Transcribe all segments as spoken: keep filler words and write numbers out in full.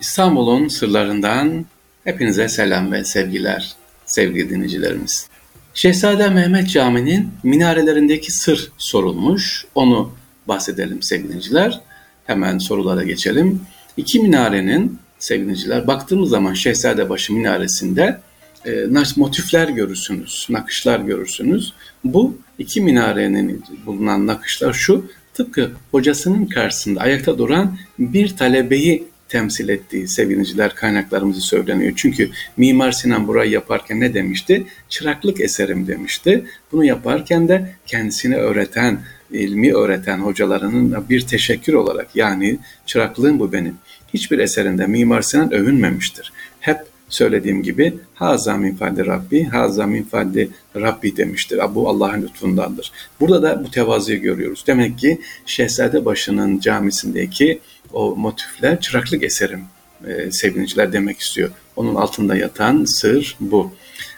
İstanbul'un sırlarından hepinize selam ve sevgiler sevgili dinleyicilerimiz. Şehzade Mehmet Camii'nin minarelerindeki sır sorulmuş. Onu bahsedelim sevgili dinleyiciler. Hemen sorulara geçelim. İki minarenin sevgili dinleyiciler baktığımız zaman Şehzadebaşı minaresinde e, motifler görürsünüz, nakışlar görürsünüz. Bu iki minarenin bulunan nakışlar şu, tıpkı hocasının karşısında ayakta duran bir talebeyi temsil ettiği sevgiliciler kaynaklarımızı söyleniyor. Çünkü Mimar Sinan burayı yaparken ne demişti? Çıraklık eserim demişti. Bunu yaparken de kendisine öğreten, ilmi öğreten hocalarının bir teşekkür olarak, yani çıraklığım bu benim. Hiçbir eserinde Mimar Sinan övünmemiştir. Hep söylediğim gibi Hazza min fadli Rabbi, Hazza min fadli Rabbi demiştir. Bu Allah'ın lütfundandır. Burada da bu tevazuyu görüyoruz. Demek ki Şehzadebaşı'nın camisindeki o motifler çıraklık eserim e, sevgiliciler demek istiyor. Onun altında yatan sır bu.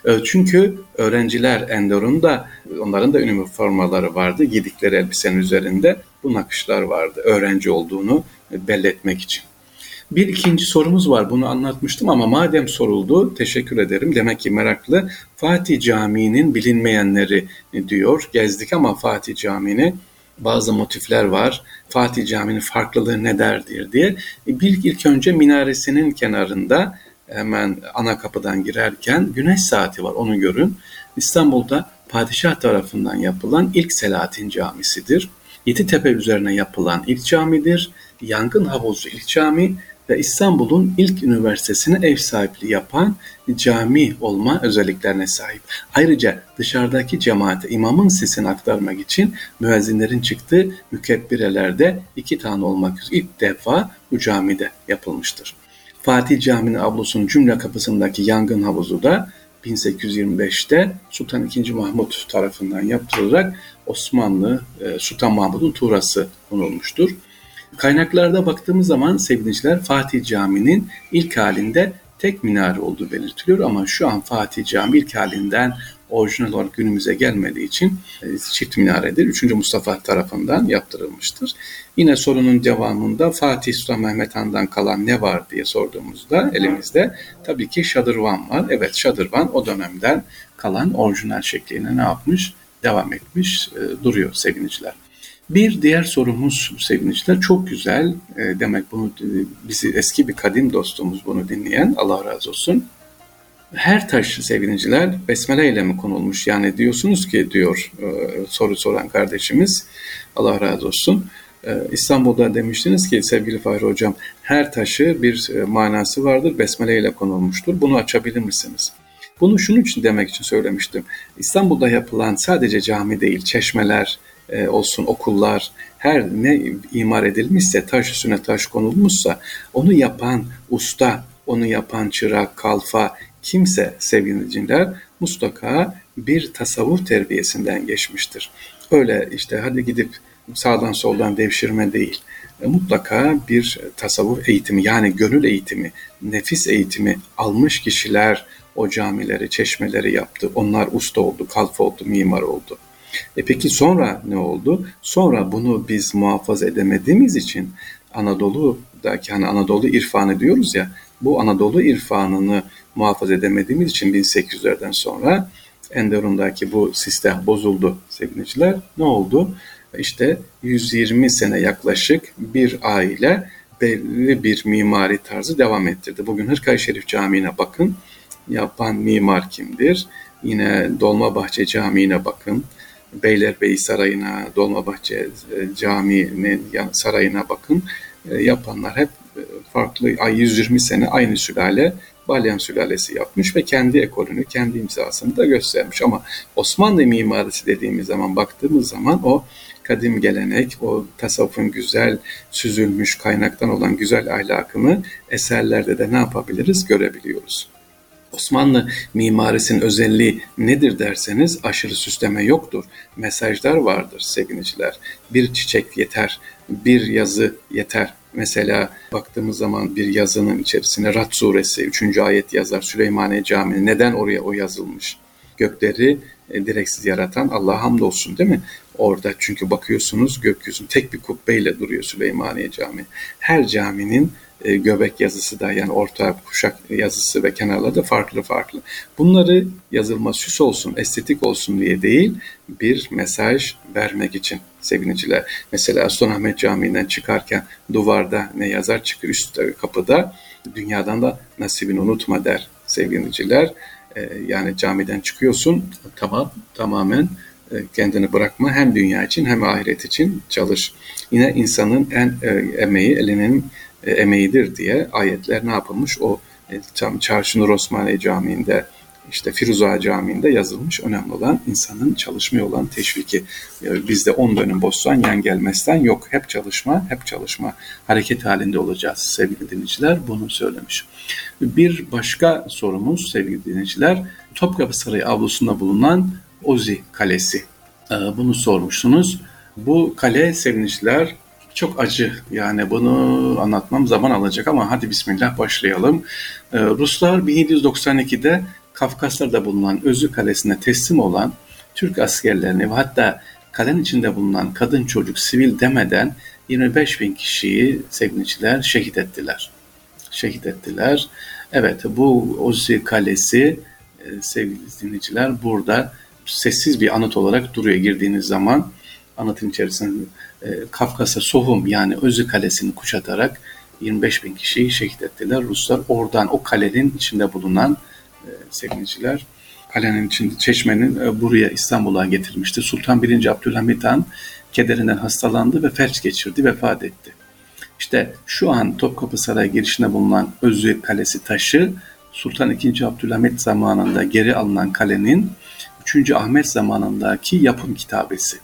E, çünkü öğrenciler Endor'unda, onların da üniformaları vardı. Giydikleri elbisenin üzerinde bu nakışlar vardı. Öğrenci olduğunu belli etmek için. Bir ikinci sorumuz var. Bunu anlatmıştım ama madem soruldu teşekkür ederim. Demek ki meraklı. Fatih Camii'nin bilinmeyenleri diyor. Gezdik ama Fatih Camii'ni bazı motifler var. Fatih Camii'nin farklılığı ne derdir diye. Bir ilk önce minaresinin kenarında hemen ana kapıdan girerken güneş saati var. Onu görün. İstanbul'da padişah tarafından yapılan ilk Selahattin Camisi'dir. Yeditepe üzerine yapılan ilk camidir. Yangın havuzu ilk cami ve İstanbul'un ilk üniversitesine ev sahipliği yapan cami olma özelliklerine sahip. Ayrıca dışarıdaki cemaate imamın sesini aktarmak için müezzinlerin çıktığı mükebbirelerde iki tane olmak üzere ilk defa bu camide yapılmıştır. Fatih Camii'nin ablusunun cümle kapısındaki yangın havuzu da bin sekiz yüz yirmi beşte Sultan ikinci. Mahmut tarafından yaptırılarak Osmanlı Sultan Mahmut'un tuğrası konulmuştur. Kaynaklarda baktığımız zaman sevgiliciler Fatih Camii'nin ilk halinde tek minare olduğu belirtiliyor ama şu an Fatih Camii ilk halinden orijinal olarak günümüze gelmediği için çift minaredir. Üçüncü Mustafa tarafından yaptırılmıştır. Yine sorunun devamında Fatih Sultan Mehmet Han'dan kalan ne var diye sorduğumuzda elimizde tabii ki şadırvan var. Evet, şadırvan o dönemden kalan orijinal şekline ne yapmış? Devam etmiş, e, duruyor sevgiliciler. Bir diğer sorumuz sevgiliciler çok güzel. E, demek bunu e, bizi eski bir kadim dostumuz bunu dinleyen, Allah razı olsun. Her taş sevgiliciler besmele ile mi konulmuş? Yani diyorsunuz ki diyor e, soru soran kardeşimiz, Allah razı olsun. E, İstanbul'da demiştiniz ki sevgili Fahri hocam, her taşı bir e, manası vardır, besmele ile konulmuştur. Bunu açabilir misiniz? Bunu şunun için demek için söylemiştim. İstanbul'da yapılan sadece cami değil, çeşmeler e, olsun, okullar, her ne imar edilmişse, taş üstüne taş konulmuşsa onu yapan usta, onu yapan çırak, kalfa, kimse sevgili dinleyiciler mutlaka bir tasavvuf terbiyesinden geçmiştir. Öyle işte hadi gidip sağdan soldan devşirme değil. Mutlaka bir tasavvuf eğitimi, yani gönül eğitimi, nefis eğitimi almış kişiler o camileri, çeşmeleri yaptı. Onlar usta oldu, kalfa oldu, mimar oldu. E peki sonra ne oldu? Sonra bunu biz muhafaza edemediğimiz için Anadolu'daki, hani Anadolu irfanı diyoruz ya, bu Anadolu irfanını muhafaza edemediğimiz için bin sekiz yüzlerden sonra Enderun'daki bu sistem bozuldu sevgiliciler. Ne oldu? İşte yüz yirmi sene yaklaşık bir aile belli bir mimari tarzı devam ettirdi. Bugün Hırkay Şerif Camii'ne bakın. Yapan mimar kimdir? Yine Dolmabahçe Camii'ne bakın. Beylerbeyi Sarayı'na, Dolmabahçe Camii'nin sarayına bakın. Yapanlar hep farklı, yüz yirmi sene aynı sülale, Balyan sülalesi yapmış ve kendi ekolünü, kendi imzasını da göstermiş. Ama Osmanlı mimarisi dediğimiz zaman, baktığımız zaman o kadim gelenek, o tasavvufun güzel süzülmüş kaynaktan olan güzel ahlakını eserlerde de ne yapabiliriz, görebiliyoruz. Osmanlı mimarisinin özelliği nedir derseniz aşırı süsleme yoktur. Mesajlar vardır sevgiliciler. Bir çiçek yeter, bir yazı yeter. Mesela baktığımız zaman bir yazının içerisine Rad Suresi üçüncü. Ayet yazar. Süleymaniye Camii neden oraya o yazılmış? Gökleri e, direksiz yaratan Allah'a hamdolsun, değil mi? Orada çünkü bakıyorsunuz gökyüzünün tek bir kubbeyle duruyor Süleymaniye Camii. Her caminin e, göbek yazısı da, yani orta kuşak yazısı ve kenarları da farklı farklı. Bunları yazılma süs olsun, estetik olsun diye değil, bir mesaj vermek için sevgiliciler. Mesela Sultan Ahmet Camii'nden çıkarken duvarda ne yazar çıkıyor? Üst kapıda dünyadan da nasibini unutma der sevgiliciler. E, yani camiden çıkıyorsun, tamam, tamamen kendini bırakma, hem dünya için hem ahiret için çalış. Yine insanın en e, emeği elinin e, emeğidir diye ayetler ne yapılmış? O e, tam Çarşı Nur Osmaniye Camii'nde, işte Firuza Camii'nde yazılmış. Önemli olan insanın çalışmaya olan teşviki. E, bizde on dönüm bostan yan gelmezden yok. Hep çalışma, hep çalışma. Hareket halinde olacağız sevgili dinleyiciler. Bunu söylemiş. Bir başka sorumuz sevgili dinleyiciler. Topkapı Sarayı avlusunda bulunan Özi Kalesi. Bunu sormuşsunuz. Bu kale sevinçler çok acı. Yani bunu anlatmam zaman alacak ama hadi bismillah başlayalım. Ruslar bin yedi yüz doksan iki'de Kafkaslar'da bulunan Özi Kalesi'ne teslim olan Türk askerlerini ve hatta kalenin içinde bulunan kadın çocuk sivil demeden yirmi beş bin kişiyi sevinçler şehit ettiler. Şehit ettiler. Evet, bu Özi Kalesi sevgili dinleyiciler burada sessiz bir anıt olarak duruyor. Girdiğiniz zaman anıtın içerisinde e, Kafkas'a Sohum, yani Özi Kalesi'ni kuşatarak yirmi beş bin kişiyi şehit ettiler Ruslar. Oradan o kalenin içinde bulunan e, sevgiliciler, kalenin içinde çeşmenin e, buraya İstanbul'a getirmişti. Sultan birinci. Abdülhamit Han kederinden hastalandı ve felç geçirdi, vefat etti. İşte şu an Topkapı Sarayı girişinde bulunan Özi Kalesi taşı Sultan ikinci. Abdülhamit zamanında geri alınan kalenin üçüncü. Ahmet zamanındaki yapım kitabesi.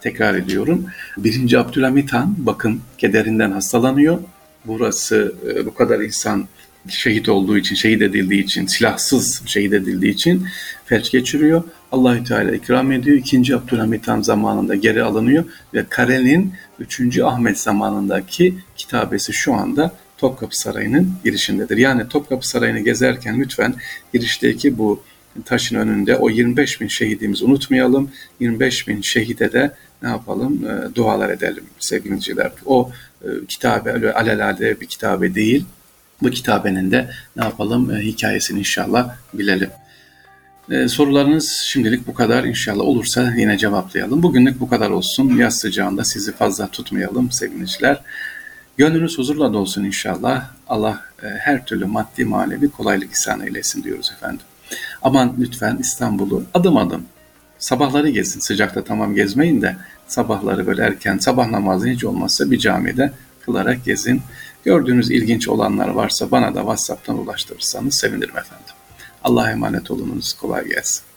Tekrar ediyorum. birinci. Abdülhamit Han bakın kederinden hastalanıyor. Burası bu kadar insan şehit olduğu için, şehit edildiği için, silahsız şehit edildiği için felç geçiriyor. Allahü Teala ikram ediyor. ikinci. Abdülhamit Han zamanında geri alınıyor ve kalenin üçüncü. Ahmet zamanındaki kitabesi şu anda Topkapı Sarayı'nın girişindedir. Yani Topkapı Sarayı'nı gezerken lütfen girişteki bu taşın önünde o yirmi beş bin şehidimizi unutmayalım. yirmi beş bin şehide de ne yapalım? E, dualar edelim sevgiliciler. O e, kitabe alelade bir kitabe değil. Bu kitabenin de ne yapalım? E, hikayesini inşallah bilelim. E, sorularınız şimdilik bu kadar. İnşallah olursa yine cevaplayalım. Bugünlük bu kadar olsun. Yaz sıcağında sizi fazla tutmayalım sevgiliciler. Gönlünüz huzurla dolsun inşallah. Allah e, her türlü maddi manevi kolaylık ihsan eylesin diyoruz efendim. Aman lütfen İstanbul'u adım adım sabahları gezin. Sıcakta tamam gezmeyin de sabahları böyle erken sabah namazı hiç olmazsa bir camide kılarak gezin. Gördüğünüz ilginç olanlar varsa bana da WhatsApp'tan ulaştırırsanız sevinirim efendim. Allah'a emanet olunuz. Kolay gelsin.